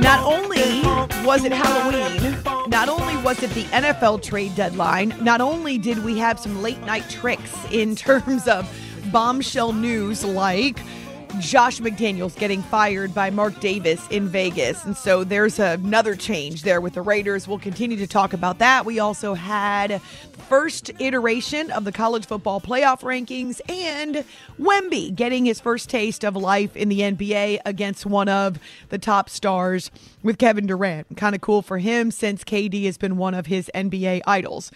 Not only was it Halloween, not only was it the NFL trade deadline, not only did we have some late night tricks in terms of bombshell news like Josh McDaniels getting fired by Mark Davis in Vegas. And so there's another change there with the Raiders. We'll continue to talk about that. We also had the first iteration of the college football playoff rankings and Wemby getting his first taste of life in the NBA against one of the top stars with Kevin Durant. Kind of cool for him since KD has been one of his NBA idols.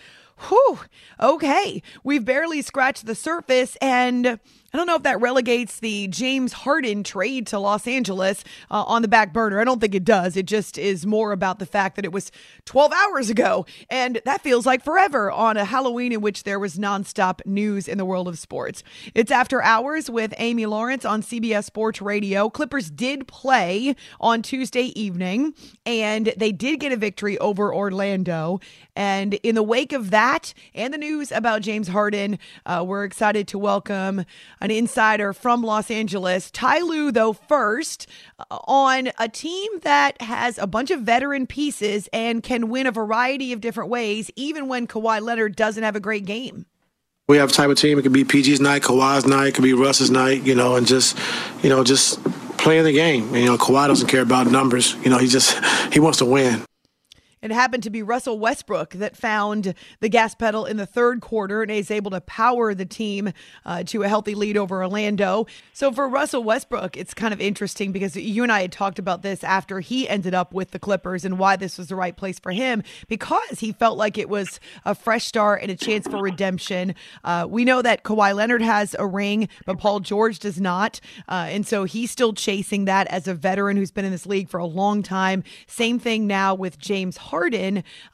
Whew. Okay. We've barely scratched the surface, and I don't know if that relegates the James Harden trade to Los Angeles on the back burner. I don't think it does. It just is more about the fact that it was 12 hours ago, and that feels like forever on a Halloween in which there was nonstop news in the world of sports. It's After Hours with Amy Lawrence on CBS Sports Radio. Clippers did play on Tuesday evening, and they did get a victory over Orlando. And in the wake of that and the news about James Harden, we're excited to welcome an insider from Los Angeles. Ty Lue, though, first, on a team that has a bunch of veteran pieces and can win a variety of different ways, even when Kawhi Leonard doesn't have a great game. We have a type of team. It could be PG's night, Kawhi's night, it could be Russ's night, and just playing the game. Kawhi doesn't care about numbers. He wants to win. It happened to be Russell Westbrook that found the gas pedal in the third quarter and is able to power the team to a healthy lead over Orlando. So for Russell Westbrook, it's kind of interesting because you and I had talked about this after he ended up with the Clippers and why this was the right place for him, because he felt like it was a fresh start and a chance for redemption. We know that Kawhi Leonard has a ring, but Paul George does not. And so he's still chasing that as a veteran who's been in this league for a long time. Same thing now with James Harden.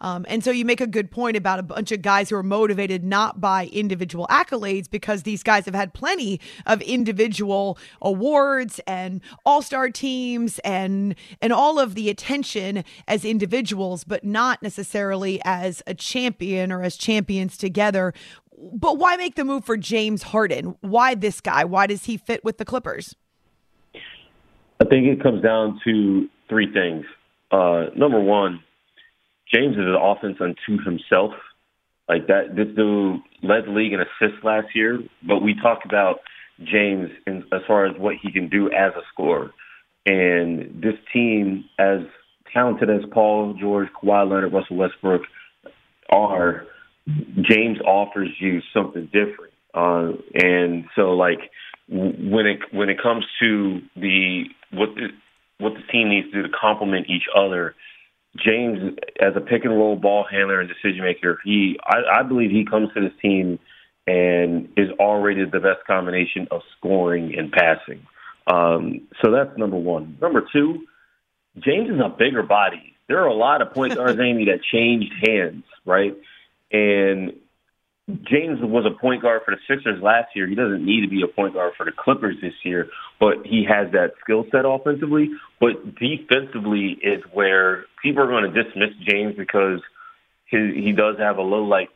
And so you make a good point about a bunch of guys who are motivated not by individual accolades, because these guys have had plenty of individual awards and all-star teams and all of the attention as individuals, but not necessarily as a champion or as champions together. But why make the move for James Harden? Why this guy? Why does he fit with the Clippers? I think it comes down to 3 things. Number one, James is an offense unto himself. Like that, this dude led the league in assists last year, but we talked about James as far as what he can do as a scorer. And this team, as talented as Paul George, Kawhi Leonard, Russell Westbrook are, James offers you something different. And so, when it comes to what the team needs to do to complement each other, James, as a pick-and-roll ball handler and decision-maker, I believe he comes to this team and is already the best combination of scoring and passing. So that's number one. Number two, James is a bigger body. There are a lot of point guards, Amy, that changed hands, right? And James was a point guard for the Sixers last year. He doesn't need to be a point guard for the Clippers this year, but he has that skill set offensively. But defensively is where people are going to dismiss James, because he does have a low light.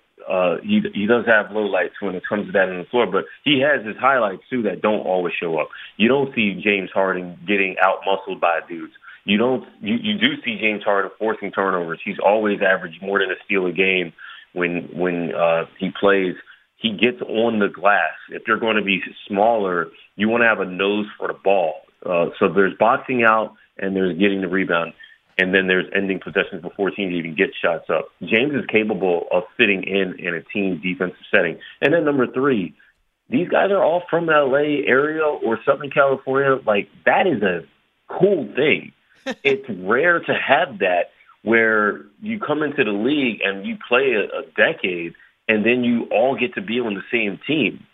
He does have low lights when it comes to that on the floor, but he has his highlights too that don't always show up. You don't see James Harden getting out muscled by dudes. You do see James Harden forcing turnovers. He's always averaged more than a steal a game. When he plays, he gets on the glass. If they're going to be smaller, you want to have a nose for the ball. So there's boxing out and there's getting the rebound, and then there's ending possessions before teams even get shots up. James is capable of fitting in a team defensive setting. And then number three, these guys are all from the L.A. area or Southern California. Like, that is a cool thing. It's rare to have that where you come into the league and you play a decade and then you all get to be on the same team.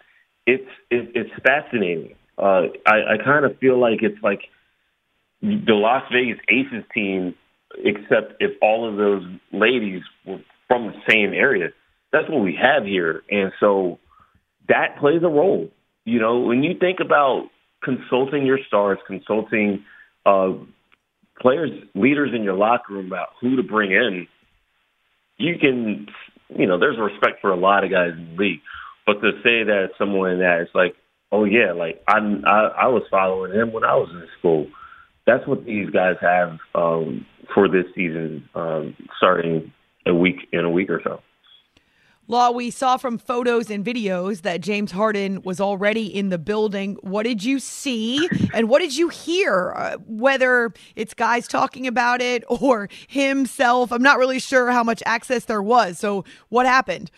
It's fascinating. I kind of feel like it's like the Las Vegas Aces team, except if all of those ladies were from the same area. That's what we have here. And so that plays a role. You know, when you think about consulting your stars, consulting players, leaders in your locker room about who to bring in, you can, you know, there's respect for a lot of guys in the league. But to say that someone that it's like, oh yeah, like I was following him when I was in school. That's what these guys have for this season, starting a week or so. Law, we saw from photos and videos that James Harden was already in the building. What did you see and what did you hear? Whether it's guys talking about it or himself, I'm not really sure how much access there was. So what happened?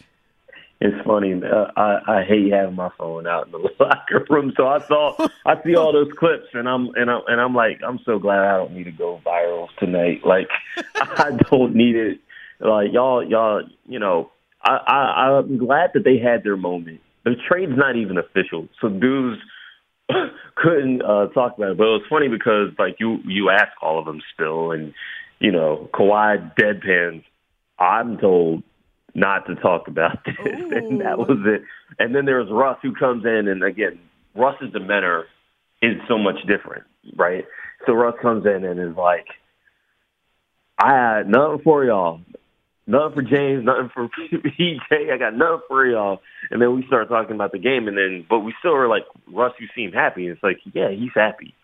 It's funny. I hate having my phone out in the locker room. So I see all those clips, and I'm like, I'm so glad I don't need to go viral tonight. Like, I don't need it. Like y'all, you know. I'm glad that they had their moment. The trade's not even official, so dudes couldn't talk about it. But it was funny because, like, you ask all of them still, and, you know, Kawhi deadpans, I'm told not to talk about this. Ooh. And that was it. And then there was Russ who comes in, and, again, Russ's demeanor is so much different, right? So Russ comes in and is like, I had nothing for y'all. Nothing for James, nothing for PJ. I got nothing for y'all. And then we start talking about the game, but we still are like, Russ, you seem happy. And it's like, yeah, he's happy.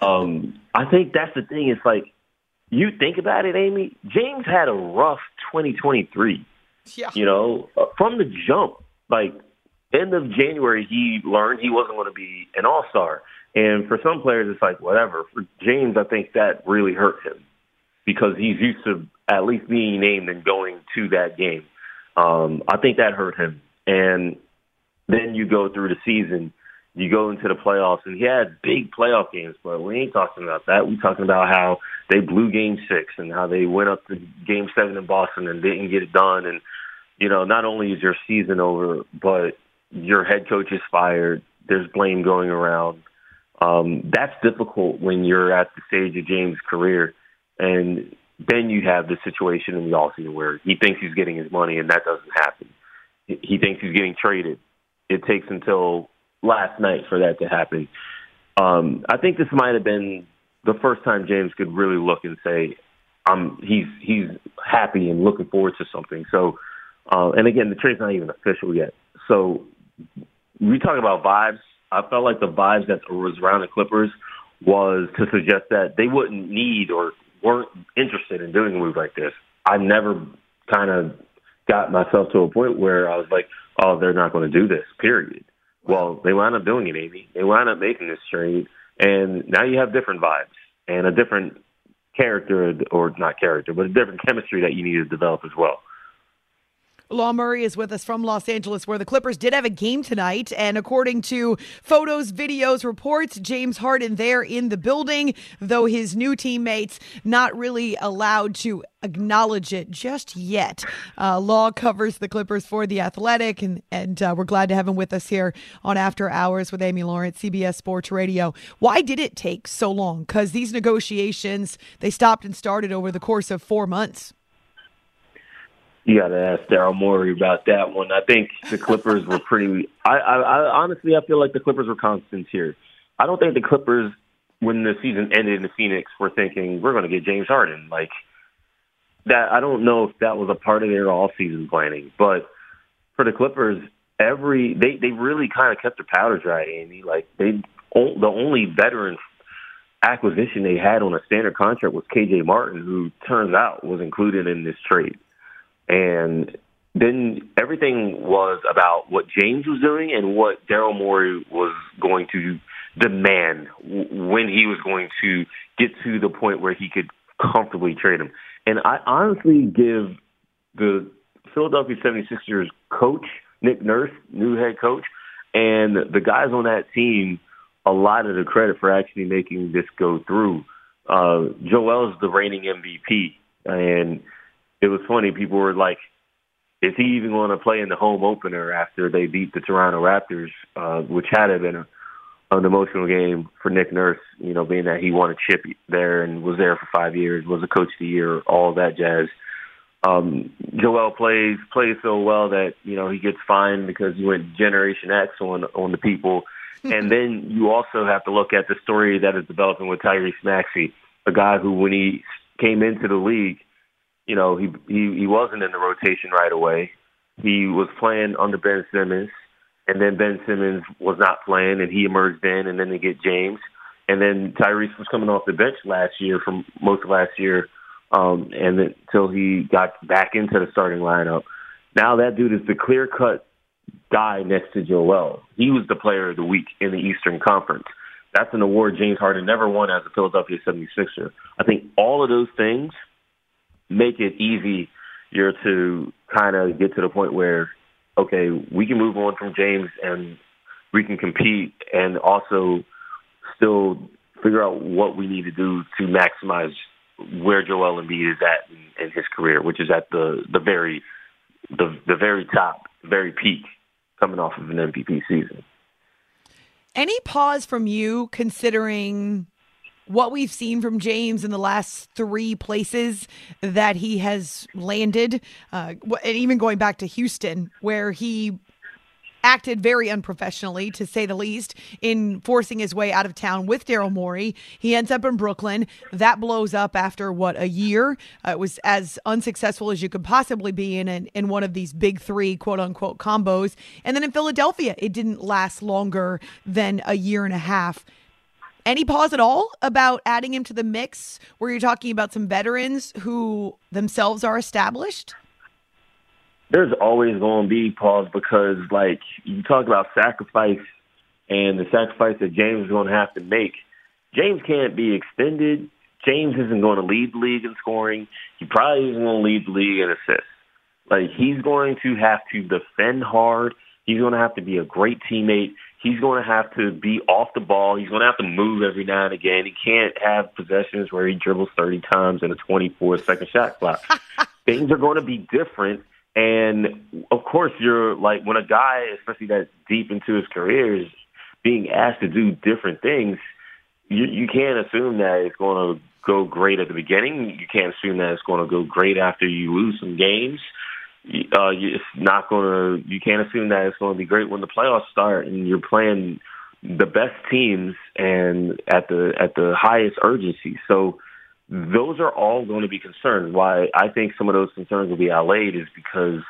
I think that's the thing. It's like, you think about it, Amy. James had a rough 2023. Yeah. You know, from the jump, like end of January, he learned he wasn't going to be an all-star. And for some players, it's like whatever. For James, I think that really hurt him because he's used to at least being named and going to that game. I think that hurt him. And then you go through the season, you go into the playoffs, and he had big playoff games, but we ain't talking about that. We're talking about how they blew game 6 and how they went up to game 7 in Boston and didn't get it done. And, you know, not only is your season over, but your head coach is fired. There's blame going around. That's difficult when you're at the stage of James' career. And then you have the situation in the offseason where he thinks he's getting his money, and that doesn't happen. He thinks he's getting traded. It takes until last night for that to happen. I think this might have been the first time James could really look and say, he's happy and looking forward to something. So, and again, the trade's not even official yet. So we talk about vibes. I felt like the vibes that was around the Clippers was to suggest that they wouldn't need or weren't interested in doing a move like this. I never kind of got myself to a point where I was like, oh, they're not going to do this, period. Well, they wound up doing it, Amy. They wound up making this trade, and now you have different vibes and a different character, or not character, but a different chemistry that you need to develop as well. Law Murray is with us from Los Angeles, where the Clippers did have a game tonight. And according to photos, videos, reports, James Harden there in the building, though his new teammates not really allowed to acknowledge it just yet. Law covers the Clippers for The Athletic, and we're glad to have him with us here on After Hours with Amy Lawrence, CBS Sports Radio. Why did it take so long? Because these negotiations, they stopped and started over the course of 4 months. You got to ask Daryl Morey about that one. I think the Clippers were pretty – I honestly feel like the Clippers were constant here. I don't think the Clippers, when the season ended in Phoenix, were thinking, we're going to get James Harden. Like, that. I don't know if that was a part of their all-season planning. But for the Clippers, they really kind of kept their powder dry, Amy. Like, the only veteran acquisition they had on a standard contract was K.J. Martin, who turns out was included in this trade. And then everything was about what James was doing and what Daryl Morey was going to demand when he was going to get to the point where he could comfortably trade him. And I honestly give the Philadelphia 76ers coach, Nick Nurse, new head coach, and the guys on that team a lot of the credit for actually making this go through. Joel's the reigning MVP, and it was funny. People were like, is he even going to play in the home opener after they beat the Toronto Raptors, which had been an emotional game for Nick Nurse, you know, being that he won a chip there and was there for 5 years, was a coach of the year, all that jazz. Joel plays so well that, you know, he gets fined because he went Generation X on the people. And then you also have to look at the story that is developing with Tyrese Maxey, a guy who, when he came into the league, you know, he wasn't in the rotation right away. He was playing under Ben Simmons, and then Ben Simmons was not playing, and he emerged in, and then they get James. And then Tyrese was coming off the bench last year, from most of last year, and until he got back into the starting lineup. Now that dude is the clear-cut guy next to Joel. He was the player of the week in the Eastern Conference. That's an award James Harden never won as a Philadelphia 76er. I think all of those things make it easier to kind of get to the point where, okay, we can move on from James and we can compete and also still figure out what we need to do to maximize where Joel Embiid is at in his career, which is at the very top, very peak coming off of an MVP season. Any pause from you considering what we've seen from James in the last three places that he has landed, and even going back to Houston, where he acted very unprofessionally, to say the least, in forcing his way out of town with Daryl Morey. He ends up in Brooklyn. That blows up after, what, a year? It was as unsuccessful as you could possibly be in one of these big three, quote-unquote, combos. And then in Philadelphia, it didn't last longer than a year and a half. Any pause at all about adding him to the mix where you're talking about some veterans who themselves are established? There's always going to be pause because, like, you talk about sacrifice and the sacrifice that James is going to have to make. James can't be extended. James isn't going to lead the league in scoring. He probably isn't going to lead the league in assists. Like, he's going to have to defend hard. He's going to have to be a great teammate. He's going to have to be off the ball. He's going to have to move every now and again. He can't have possessions where he dribbles 30 times in a 24-second shot clock. Things are going to be different. And, of course, you're like, when a guy, especially that's deep into his career, is being asked to do different things, you can't assume that it's going to go great at the beginning. You can't assume that it's going to go great after you lose some games. You can't assume that it's going to be great when the playoffs start and you're playing the best teams and at the highest urgency. So those are all going to be concerns. Why I think some of those concerns will be allayed is because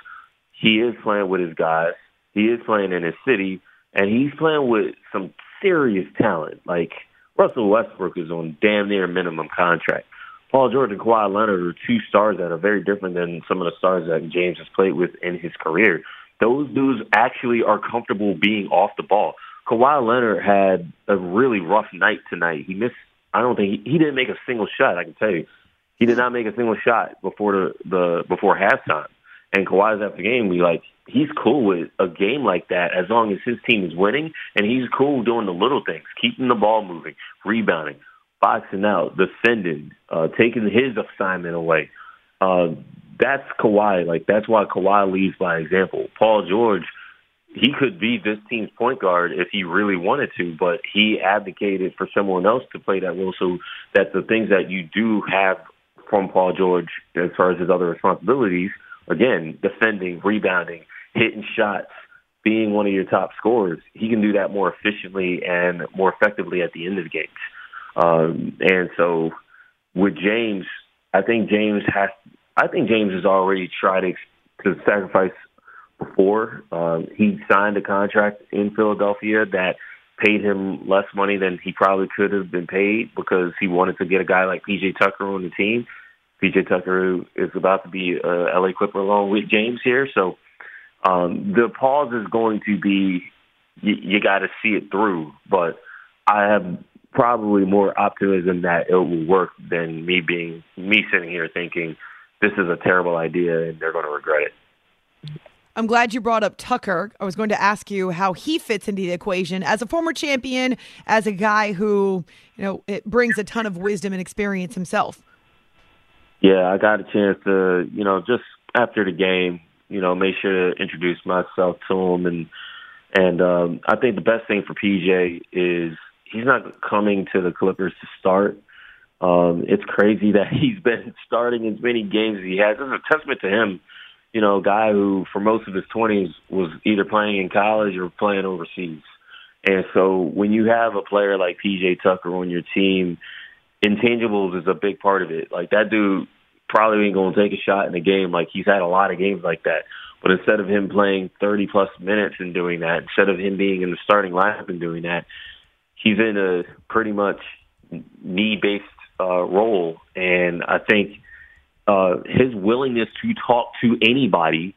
he is playing with his guys, he is playing in his city, and he's playing with some serious talent. Like Russell Westbrook is on damn near minimum contract. Paul George and Kawhi Leonard are two stars that are very different than some of the stars that James has played with in his career. Those dudes actually are comfortable being off the ball. Kawhi Leonard had a really rough night tonight. He missed, I don't think, he didn't make a single shot, I can tell you. He did not make a single shot before halftime. And Kawhi's after the game, he's cool with a game like that as long as his team is winning, and he's cool doing the little things, keeping the ball moving, rebounding, boxing out, defending, taking his assignment away. That's Kawhi. That's why Kawhi leads by example. Paul George, he could be this team's point guard if he really wanted to, but he advocated for someone else to play that role so that the things that you do have from Paul George as far as his other responsibilities, again, defending, rebounding, hitting shots, being one of your top scorers, he can do that more efficiently and more effectively at the end of the games. And so with James, I think James has already tried to sacrifice before. He signed a contract in Philadelphia that paid him less money than he probably could have been paid because he wanted to get a guy like P.J. Tucker on the team. P.J. Tucker is about to be a LA Clipper along with James here. So the pause is going to be, you got to see it through, but I have probably more optimism that it will work than me sitting here thinking this is a terrible idea and they're going to regret it. I'm glad you brought up Tucker. I was going to ask you how he fits into the equation as a former champion, as a guy who, it brings a ton of wisdom and experience himself. Yeah, I got a chance to, just after the game, make sure to introduce myself to him. And I think the best thing for PJ is he's not coming to the Clippers to start. It's crazy that he's been starting as many games as he has. It's a testament to him, a guy who for most of his 20s was either playing in college or playing overseas. And so when you have a player like P.J. Tucker on your team, intangibles is a big part of it. Like, that dude probably ain't going to take a shot in a game. Like, he's had a lot of games like that. But instead of him playing 30-plus minutes and doing that, instead of him being in the starting lineup and doing that, he's in a pretty much need-based role. And I think his willingness to talk to anybody,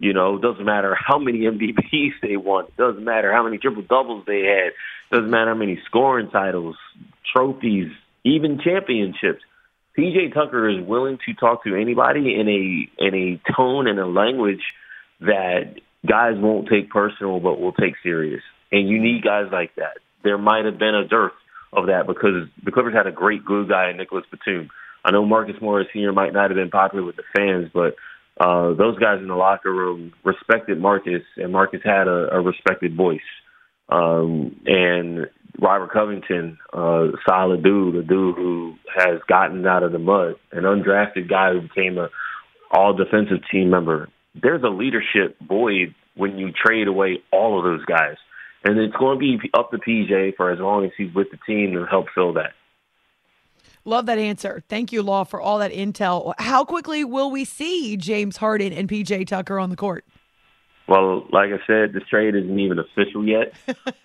doesn't matter how many MVPs they won, doesn't matter how many triple-doubles they had, doesn't matter how many scoring titles, trophies, even championships. P.J. Tucker is willing to talk to anybody in a tone and a language that guys won't take personal but will take serious. And you need guys like that. There might have been a dearth of that because the Clippers had a great glue guy in Nicholas Batum. I know Marcus Morris Sr. might not have been popular with the fans, but those guys in the locker room respected Marcus, and Marcus had a respected voice. And Robert Covington, a solid dude, a dude who has gotten out of the mud, an undrafted guy who became an all-defensive team member. There's a leadership void when you trade away all of those guys. And it's going to be up to PJ for as long as he's with the team to help fill that. Love that answer. Thank you, Law, for all that intel. How quickly will we see James Harden and PJ Tucker on the court? Well, like I said, this trade isn't even official yet.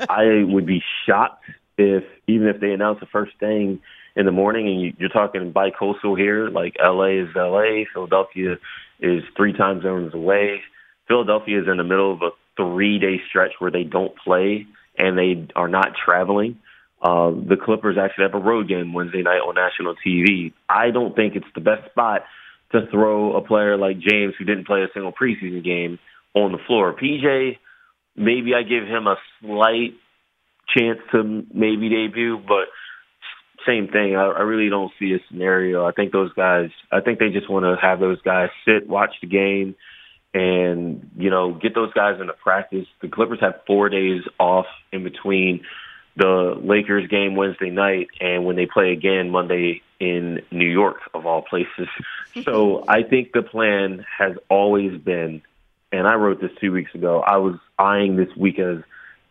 I would be shocked if they announce the first thing in the morning, and you're talking bi-coastal here, like L.A. is L.A., Philadelphia is 3 time zones away. Philadelphia is in the middle of a 3-day stretch where they don't play and they are not traveling. The Clippers actually have a road game Wednesday night on national TV. I don't think it's the best spot to throw a player like James, who didn't play a single preseason game, on the floor. PJ, maybe I give him a slight chance to maybe debut, but same thing. I really don't see a scenario. I think they just want to have those guys sit, watch the game, and, get those guys into practice. The Clippers have 4 days off in between the Lakers game Wednesday night and when they play again Monday in New York, of all places. So I think the plan has always been, and I wrote this 2 weeks ago, I was eyeing this week as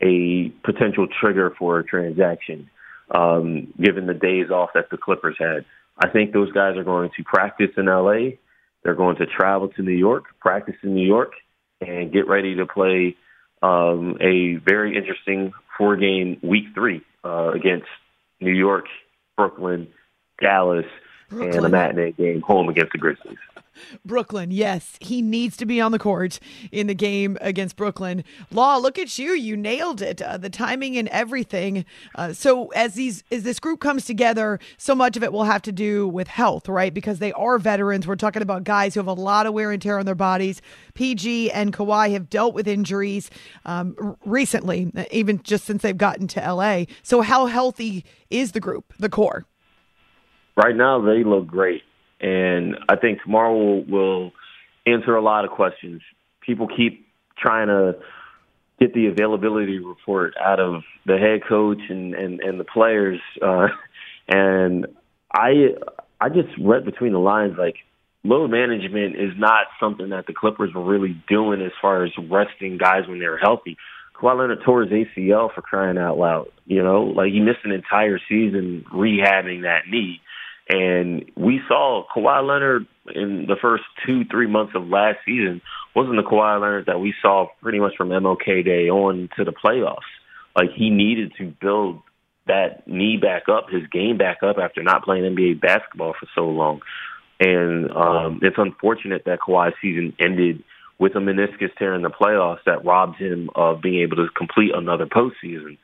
a potential trigger for a transaction, given the days off that the Clippers had. I think those guys are going to practice in L.A., they're going to travel to New York, practice in New York, and get ready to play a very interesting 4-game week 3 against New York, Brooklyn, Dallas, and a matinee game home against the Grizzlies. Brooklyn, yes. He needs to be on the court in the game against Brooklyn. Law, look at you. You nailed it. The timing and everything. So as this group comes together, so much of it will have to do with health, right? Because they are veterans. We're talking about guys who have a lot of wear and tear on their bodies. PG and Kawhi have dealt with injuries recently, even just since they've gotten to L.A. So how healthy is the group, the core? Right now, they look great. And I think tomorrow will answer a lot of questions. People keep trying to get the availability report out of the head coach and the players. And I just read between the lines, like, load management is not something that the Clippers were really doing as far as resting guys when they were healthy. Kawhi Leonard tore his ACL, for crying out loud. He missed an entire season rehabbing that knee. And we saw Kawhi Leonard in the first 2-3 months of last season wasn't the Kawhi Leonard that we saw pretty much from MLK Day on to the playoffs. Like, he needed to build that knee back up, his game back up after not playing NBA basketball for so long. And it's unfortunate that Kawhi's season ended with a meniscus tear in the playoffs that robbed him of being able to complete another postseason.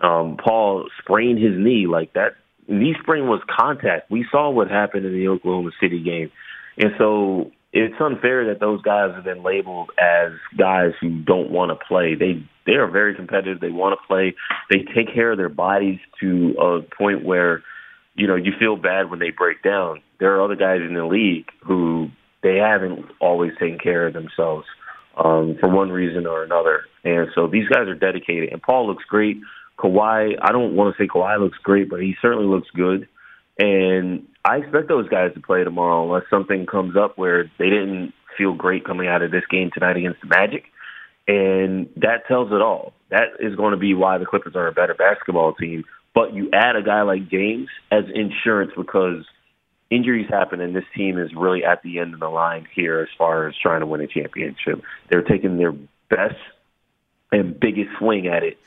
Paul sprained his knee like that. Knee sprain was contact. We saw what happened in the Oklahoma City game. And so it's unfair that those guys have been labeled as guys who don't want to play. They are very competitive. They want to play. They take care of their bodies to a point where, you know, you feel bad when they break down. There are other guys in the league who they haven't always taken care of themselves for one reason or another. And so these guys are dedicated. And Paul looks great. Kawhi, I don't want to say Kawhi looks great, but he certainly looks good. And I expect those guys to play tomorrow unless something comes up where they didn't feel great coming out of this game tonight against the Magic. And that tells it all. That is going to be why the Clippers are a better basketball team. But you add a guy like James as insurance because injuries happen, and this team is really at the end of the line here as far as trying to win a championship. They're taking their best and biggest swing at it.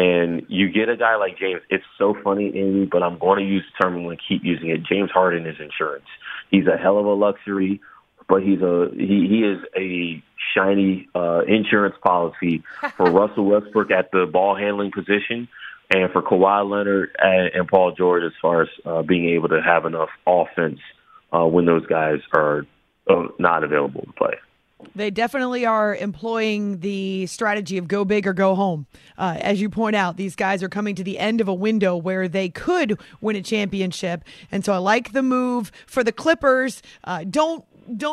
And you get a guy like James. It's so funny, Amy, but I'm going to use the term. I'm going to keep using it. James Harden is insurance. He's a hell of a luxury, but he is a shiny insurance policy for Russell Westbrook at the ball handling position, and for Kawhi Leonard and Paul George as far as being able to have enough offense when those guys are not available to play. They definitely are employing the strategy of go big or go home. As you point out, these guys are coming to the end of a window where they could win a championship. And so I like the move for the Clippers. Don't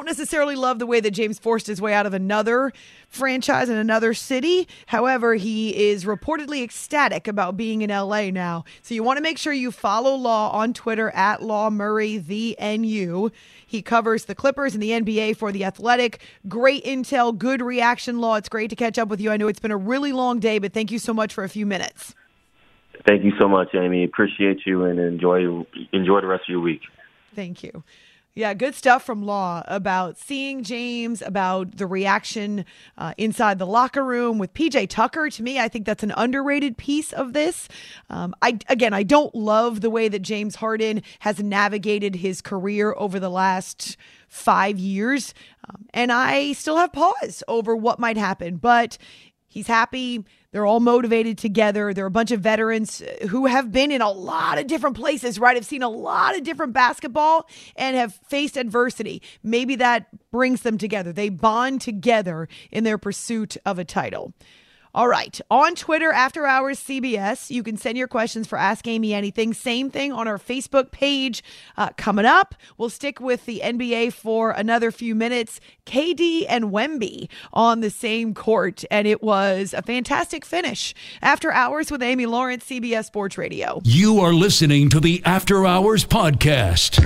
necessarily love the way that James forced his way out of another franchise in another city. However, he is reportedly ecstatic about being in LA now. So you want to make sure you follow Law on Twitter at Law Murray, the NU. He covers the Clippers and the NBA for The Athletic. Great intel, good reaction, Law. It's great to catch up with you. I know it's been a really long day, but thank you so much for a few minutes. Thank you so much, Amy. Appreciate you, and enjoy the rest of your week. Thank you. Yeah, good stuff from Law about seeing James, about the reaction inside the locker room with P.J. Tucker. To me, I think that's an underrated piece of this. I don't love the way that James Harden has navigated his career over the last 5 years. And I still have pause over what might happen. But he's happy. They're all motivated together. They're a bunch of veterans who have been in a lot of different places, right? Have seen a lot of different basketball and have faced adversity. Maybe that brings them together. They bond together in their pursuit of a title. All right. On Twitter, After Hours CBS, you can send your questions for Ask Amy Anything. Same thing on our Facebook page. Coming up, we'll stick with the NBA for another few minutes. KD and Wemby on the same court, and it was a fantastic finish. After Hours with Amy Lawrence, CBS Sports Radio. You are listening to the After Hours podcast.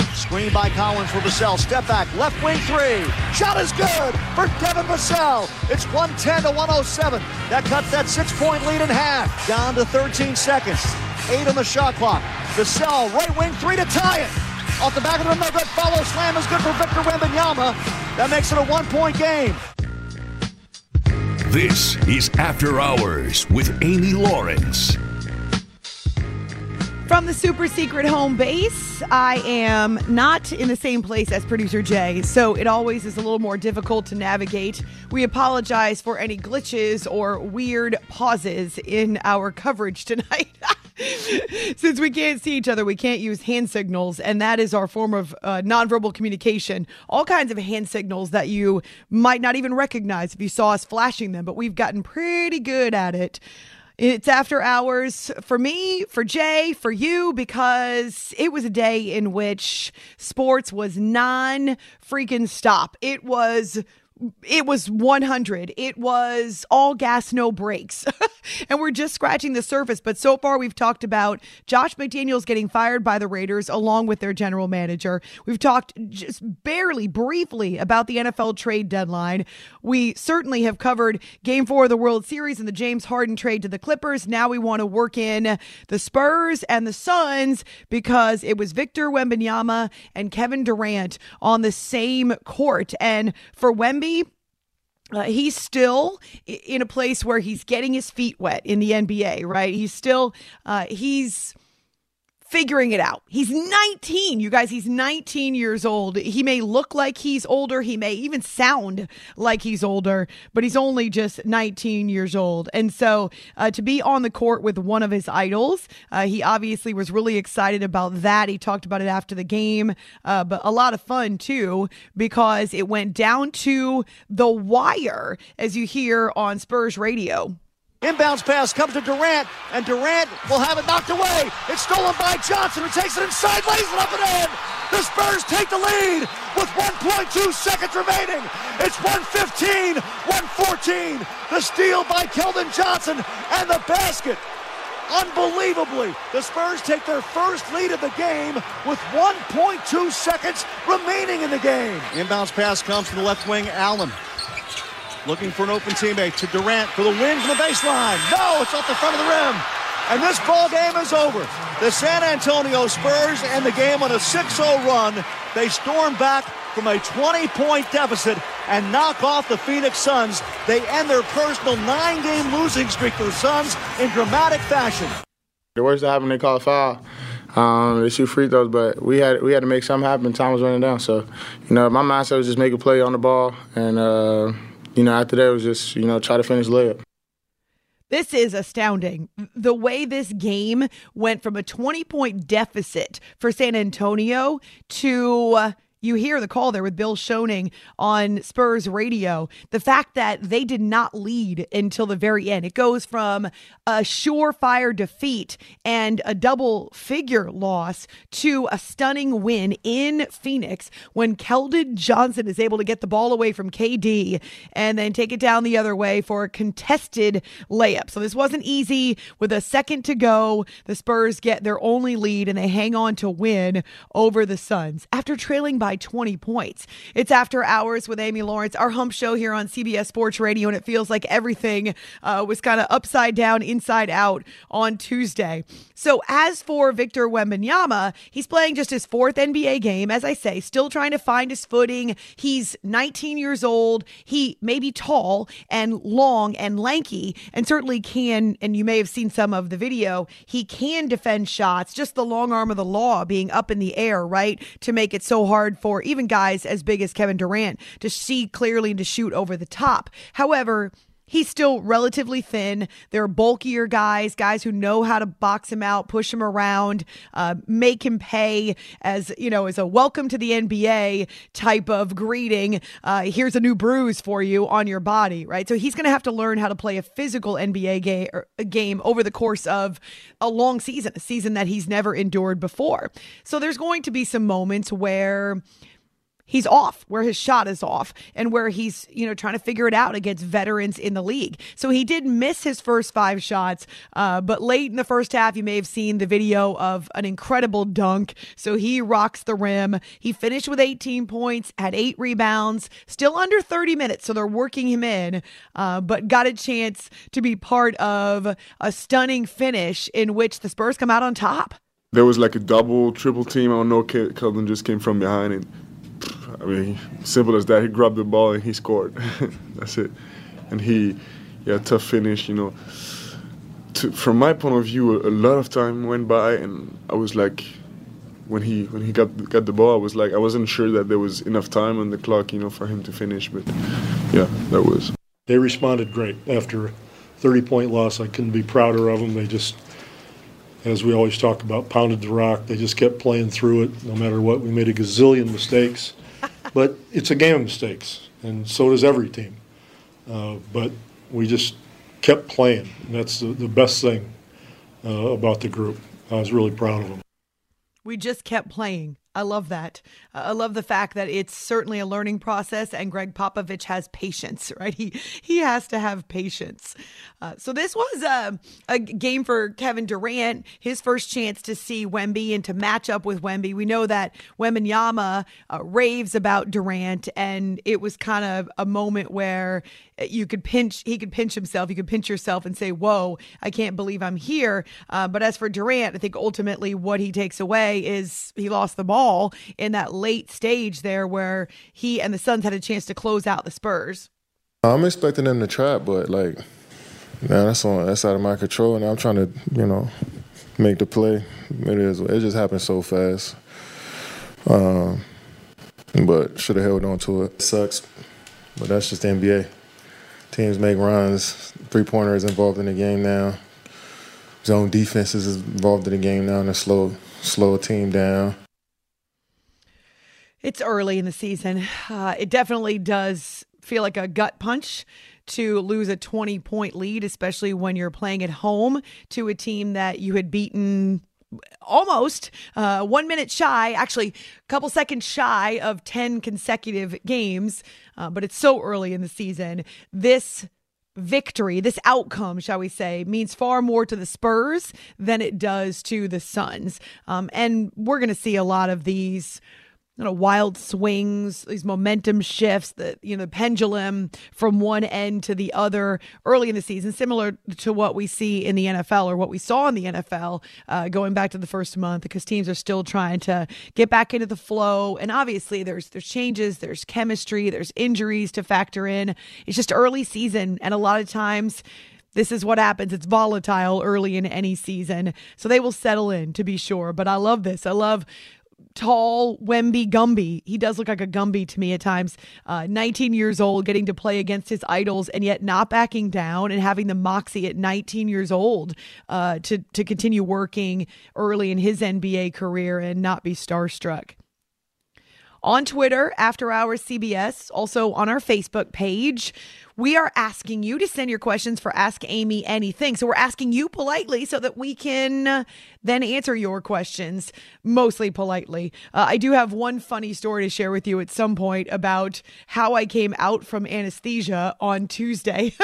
Screen by Collins for Vassell. Step back. Left wing three. Shot is good for Devin Vassell. It's 110 to 107. That cuts that 6-point lead in half. Down to 13 seconds. 8 on the shot clock. Vassell, right wing three to tie it. Off the back of the rim, that follow slam is good for Victor Wembanyama. That makes it a 1-point game. This is After Hours with Amy Lawrence. From the super secret home base, I am not in the same place as producer Jay, so it always is a little more difficult to navigate. We apologize for any glitches or weird pauses in our coverage tonight. Since we can't see each other, we can't use hand signals, and that is our form of nonverbal communication. All kinds of hand signals that you might not even recognize if you saw us flashing them, but we've gotten pretty good at it. It's After Hours for me, for Jay, for you, because it was a day in which sports was non-freaking stop. It was 100. It was all gas, no brakes. And we're just scratching the surface. But so far, we've talked about Josh McDaniels getting fired by the Raiders along with their general manager. We've talked just barely, briefly about the NFL trade deadline. We certainly have covered Game 4 of the World Series and the James Harden trade to the Clippers. Now we want to work in the Spurs and the Suns because it was Victor Wembanyama and Kevin Durant on the same court. And for Wemby, he's still in a place where he's getting his feet wet in the NBA, right? He's still, he's figuring it out. He's 19, you guys, he's 19 years old. He may look like he's older. He may even sound like he's older, but he's only just 19 years old. And so to be on the court with one of his idols, he obviously was really excited about that. He talked about it after the game, but a lot of fun too, because it went down to the wire, as you hear on Spurs radio. Inbounds pass comes to Durant, and Durant will have it knocked away. It's stolen by Johnson, who takes it inside, lays it up and in. The Spurs take the lead with 1.2 seconds remaining. It's 115, 114. The steal by Keldon Johnson and the basket. Unbelievably, the Spurs take their first lead of the game with 1.2 seconds remaining in the game. Inbounds pass comes from the left wing, Allen. Looking for an open teammate to Durant for the win from the baseline. No, it's off the front of the rim. And this ball game is over. The San Antonio Spurs end the game on a 6-0 run. They storm back from a 20-point deficit and knock off the Phoenix Suns. They end their personal 9-game losing streak for the Suns in dramatic fashion. The worst that happened, they call a foul. They shoot free throws, but we had to make something happen. Time was running down. So, you know, my mindset was just make a play on the ball and you know, after that, it was just, you know, try to finish layup. This is astounding. The way this game went from a 20-point deficit for San Antonio to, you hear the call there with Bill Schoening on Spurs radio, the fact that they did not lead until the very end. It goes from a surefire defeat and a double-figure loss to a stunning win in Phoenix when Keldon Johnson is able to get the ball away from KD and then take it down the other way for a contested layup. So this wasn't easy. With a second to go, the Spurs get their only lead and they hang on to win over the Suns after trailing by 20 points. It's After Hours with Amy Lawrence, our hump show here on CBS Sports Radio, and it feels like everything was kind of upside down, inside out on Tuesday. So as for Victor Wembanyama, he's playing just his fourth NBA game, as I say, still trying to find his footing. He's 19 years old. He may be tall and long and lanky, and certainly can, and you may have seen some of the video, he can defend shots, just the long arm of the law being up in the air, right, to make it so hard for even guys as big as Kevin Durant to see clearly and to shoot over the top. However, he's still relatively thin. They're bulkier guys, guys who know how to box him out, push him around, make him pay as, you know, as a welcome to the NBA type of greeting. Here's a new bruise for you on your body, right? So he's going to have to learn how to play a physical NBA game over the course of a long season, a season that he's never endured before. So there's going to be some moments where he's off, where his shot is off, and where he's, you know, trying to figure it out against veterans in the league. So he did miss his first five shots, but late in the first half, you may have seen the video of an incredible dunk. So he rocks the rim. He finished with 18 points, had 8 rebounds, still under 30 minutes, so they're working him in, but got a chance to be part of a stunning finish in which the Spurs come out on top. There was like a double, triple team. I don't know, Kelvin just came from behind and, I mean, simple as that. He grabbed the ball and he scored. That's it. And he, yeah, tough finish, you know. From my point of view, a lot of time went by, and I was like, when he got the ball, I was like, I wasn't sure that there was enough time on the clock, you know, for him to finish. But yeah, that was. They responded great after a 30-point loss. I couldn't be prouder of them. They just, as we always talk about, pounded the rock. They just kept playing through it, no matter what. We made a gazillion mistakes. But it's a game of mistakes, and so does every team. But we just kept playing, and that's the best thing about the group. I was really proud of them. We just kept playing. I love that. I love the fact that it's certainly a learning process, and Greg Popovich has patience, right? He has to have patience. So this was a game for Kevin Durant, his first chance to see Wemby and to match up with Wemby. We know that Wembanyama raves about Durant, and it was kind of a moment where you could pinch yourself and say, whoa, I can't believe I'm here. But as for Durant, I think ultimately what he takes away is he lost the ball in that late stage there where he and the Suns had a chance to close out the Spurs. I'm expecting them to try it, but, like, man, that's out of my control, and I'm trying to, you know, make the play. It just happened so fast. But should have held on to it. It sucks, but that's just the NBA. Teams make runs. Three-pointers involved in the game now. Zone defenses is involved in the game now, and they slow a team down. It's early in the season. It definitely does feel like a gut punch to lose a 20-point lead, especially when you're playing at home to a team that you had beaten almost 1 minute shy, actually a couple seconds shy of 10 consecutive games. But it's so early in the season. This victory, this outcome, shall we say, means far more to the Spurs than it does to the Suns. And we're going to see a lot of these wild swings, these momentum shifts, the pendulum from one end to the other early in the season, similar to what we see in the NFL or what we saw in the NFL going back to the first month, because teams are still trying to get back into the flow. And obviously there's changes, there's chemistry, there's injuries to factor in. It's just early season. And a lot of times this is what happens. It's volatile early in any season. So they will settle in, to be sure. But I love this. I love tall Wemby Gumby. He does look like a Gumby to me at times. 19 years old, getting to play against his idols and yet not backing down and having the moxie at 19 years old to continue working early in his NBA career and not be starstruck. On Twitter, After Hours CBS, also on our Facebook page, we are asking you to send your questions for Ask Amy Anything. So we're asking you politely so that we can then answer your questions, mostly politely. I do have one funny story to share with you at some point about how I came out from anesthesia on Tuesday.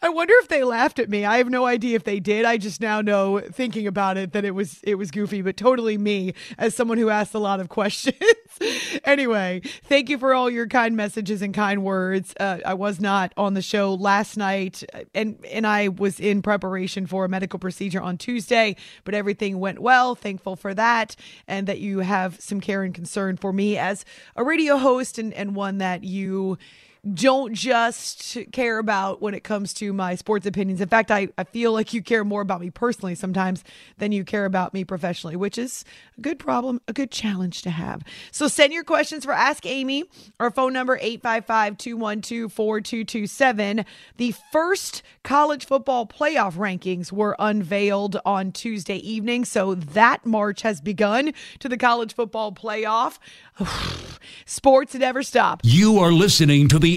I wonder if they laughed at me. I have no idea if they did. I just now know, thinking about it, that it was goofy, but totally me as someone who asked a lot of questions. Anyway, thank you for all your kind messages and kind words. I was not on the show last night, and I was in preparation for a medical procedure on Tuesday, but everything went well. Thankful for that, and that you have some care and concern for me as a radio host and one that you don't just care about when it comes to my sports opinions. In fact, I feel like you care more about me personally sometimes than you care about me professionally, which is a good problem, a good challenge to have. So send your questions for Ask Amy. Our phone number, 855-212-4227. The first college football playoff rankings were unveiled on Tuesday evening, so that march has begun to the college football playoff. Sports never stop. You are listening to the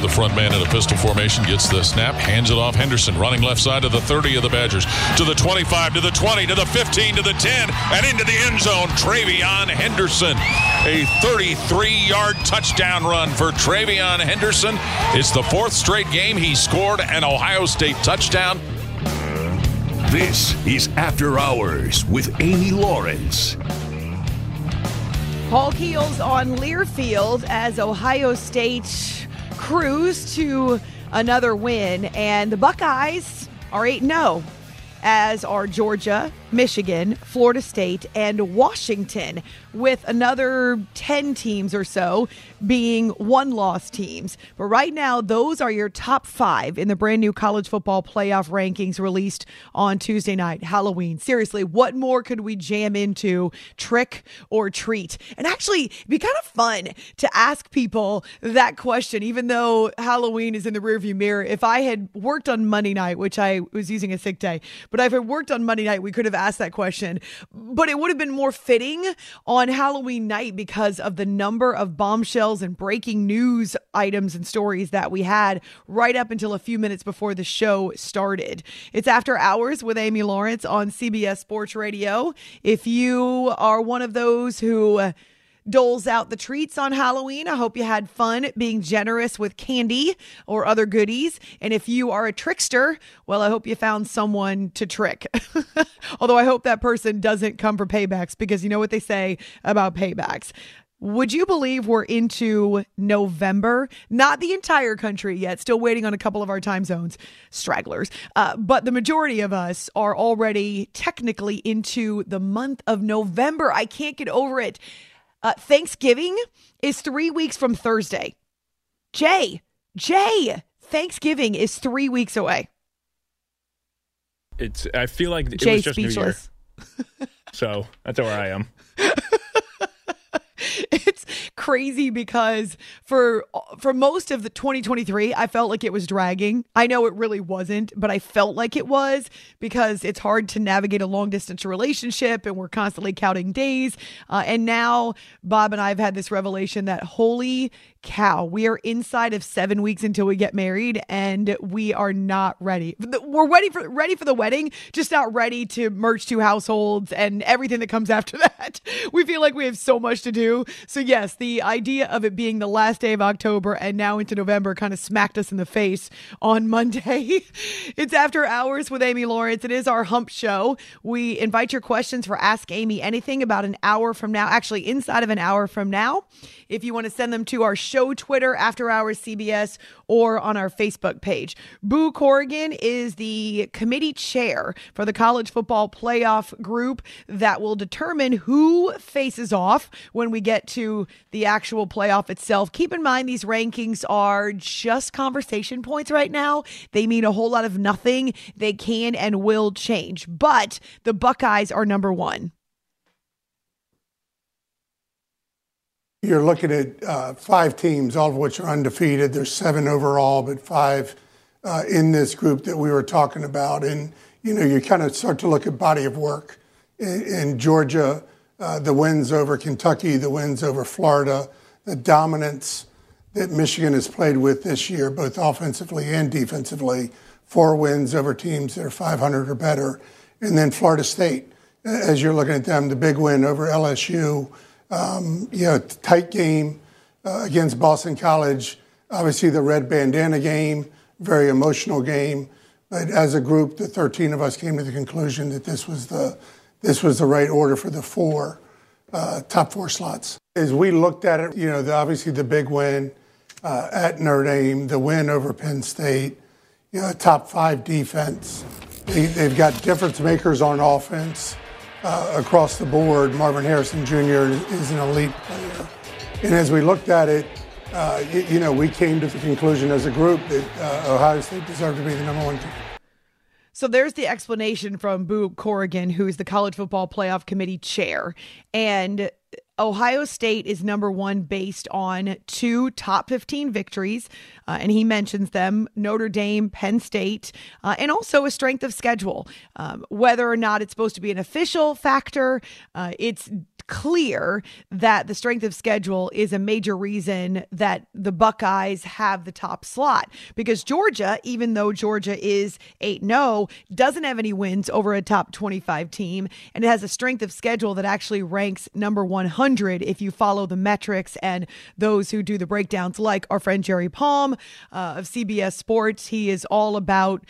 The front man in a pistol formation gets the snap, hands it off. Henderson running left side to the 30 of the Badgers, to the 25, to the 20, to the 15, to the 10, and into the end zone. Travion Henderson, a 33-yard touchdown run for Travion Henderson. It's the 4th straight game he scored an Ohio State touchdown. This is After Hours with Amy Lawrence. Paul Keels on Learfield as Ohio State cruise to another win, and the Buckeyes are 8-0, as are Georgia, Michigan, Florida State, and Washington, with another 10 teams or so being one-loss teams. But right now, those are your top 5 in the brand-new College Football Playoff rankings released on Tuesday night, Halloween. Seriously, what more could we jam into? Trick or treat? And actually, it'd be kind of fun to ask people that question, even though Halloween is in the rearview mirror. If I had worked on Monday night, which I was using a sick day, but if I worked on Monday night, we could have asked that question. But it would have been more fitting on Halloween night because of the number of bombshells and breaking news items and stories that we had right up until a few minutes before the show started. It's After Hours with Amy Lawrence on CBS Sports Radio. If you are one of those who doles out the treats on Halloween, I hope you had fun being generous with candy or other goodies. And if you are a trickster, well, I hope you found someone to trick. Although I hope that person doesn't come for paybacks, because you know what they say about paybacks. Would you believe we're into November? Not the entire country yet, still waiting on a couple of our time zones, stragglers. But the majority of us are already technically into the month of November. I can't get over it. Thanksgiving is 3 weeks from Thursday. Jay, Thanksgiving is 3 weeks away. I feel like it was just speechless. New Year. So that's where I am. It's crazy because for most of the 2023, I felt like it was dragging. I know it really wasn't, but I felt like it was, because it's hard to navigate a long distance relationship and we're constantly counting days. And now Bob and I have had this revelation that, holy cow, we are inside of 7 weeks until we get married, and we are not ready. We're ready for the wedding, just not ready to merge 2 households and everything that comes after that. We feel like we have so much to do. So yes, the idea of it being the last day of October and now into November kind of smacked us in the face on Monday. It's After Hours with Amy Lawrence. It is our hump show. We invite your questions for Ask Amy Anything about an hour from now, actually inside of an hour from now. If you want to send them to our show, show Twitter, After Hours CBS, or on our Facebook page. Boo Corrigan is the committee chair for the College Football Playoff group that will determine who faces off when we get to the actual playoff itself. Keep in mind, these rankings are just conversation points right now. They mean a whole lot of nothing. They can and will change, but the Buckeyes are number one. You're looking at five teams, all of which are undefeated. There's seven overall, but five in this group that we were talking about. And, you know, you kind of start to look at body of work. In Georgia, the wins over Kentucky, the wins over Florida, the dominance that Michigan has played with this year, both offensively and defensively, 4 wins over teams that are 500 or better. And then Florida State, as you're looking at them, the big win over LSU. You know, tight game against Boston College. Obviously, the red bandana game, very emotional game. But as a group, the 13 of us came to the conclusion that this was the right order for the top four slots. As we looked at it, you know, obviously the big win at Notre Dame, the win over Penn State, you know, top 5 defense. They've got difference makers on offense. Across the board, Marvin Harrison Jr. is an elite player. And as we looked at it, we came to the conclusion as a group that Ohio State deserved to be the number 1 team. So there's the explanation from Boo Corrigan, who is the College Football Playoff Committee chair. And Ohio State is number 1 based on 2 top 15 victories, and he mentions them, Notre Dame, Penn State, and also a strength of schedule. Whether or not it's supposed to be an official factor, it's clear that the strength of schedule is a major reason that the Buckeyes have the top slot, because Georgia, even though Georgia is 8-0, doesn't have any wins over a top 25 team, and it has a strength of schedule that actually ranks number 100 if you follow the metrics and those who do the breakdowns, like our friend Jerry Palm of CBS Sports. He is all about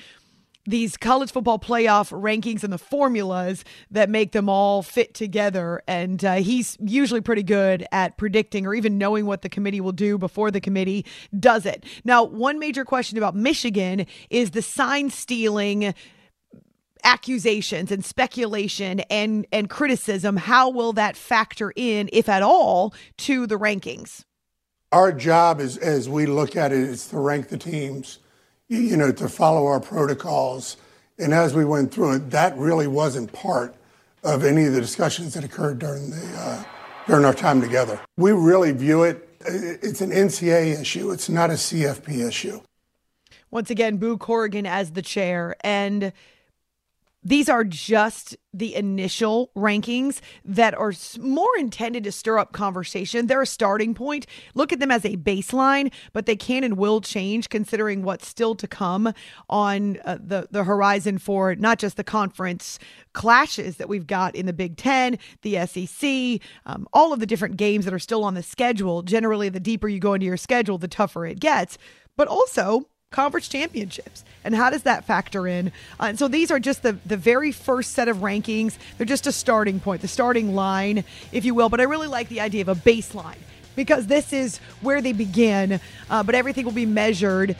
these college football playoff rankings and the formulas that make them all fit together. And he's usually pretty good at predicting or even knowing what the committee will do before the committee does it. Now, one major question about Michigan is the sign stealing accusations and speculation and criticism. How will that factor in, if at all, to the rankings? Our job is, as we look at it, is to rank the teams, you know, to follow our protocols. And as we went through it, that really wasn't part of any of the discussions that occurred during our time together. We really view it, it's an NCAA issue. It's not a CFP issue. Once again, Boo Corrigan as the chair. And these are just the initial rankings that are more intended to stir up conversation. They're a starting point. Look at them as a baseline, but they can and will change considering what's still to come on the horizon for not just the conference clashes that we've got in the Big Ten, the SEC, all of the different games that are still on the schedule. Generally, the deeper you go into your schedule, the tougher it gets, but also conference championships. And how does that factor in? And so these are just the very first set of rankings. They're just a starting point, the starting line, if you will. But I really like the idea of a baseline, because this is where they begin. But everything will be measured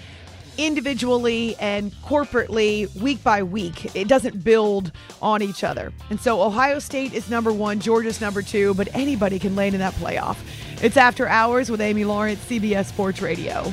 individually and corporately, week by week. It doesn't build on each other. And so Ohio State is number 1, Georgia's number 2, but anybody can land in that playoff. It's After Hours with Amy Lawrence, CBS Sports Radio.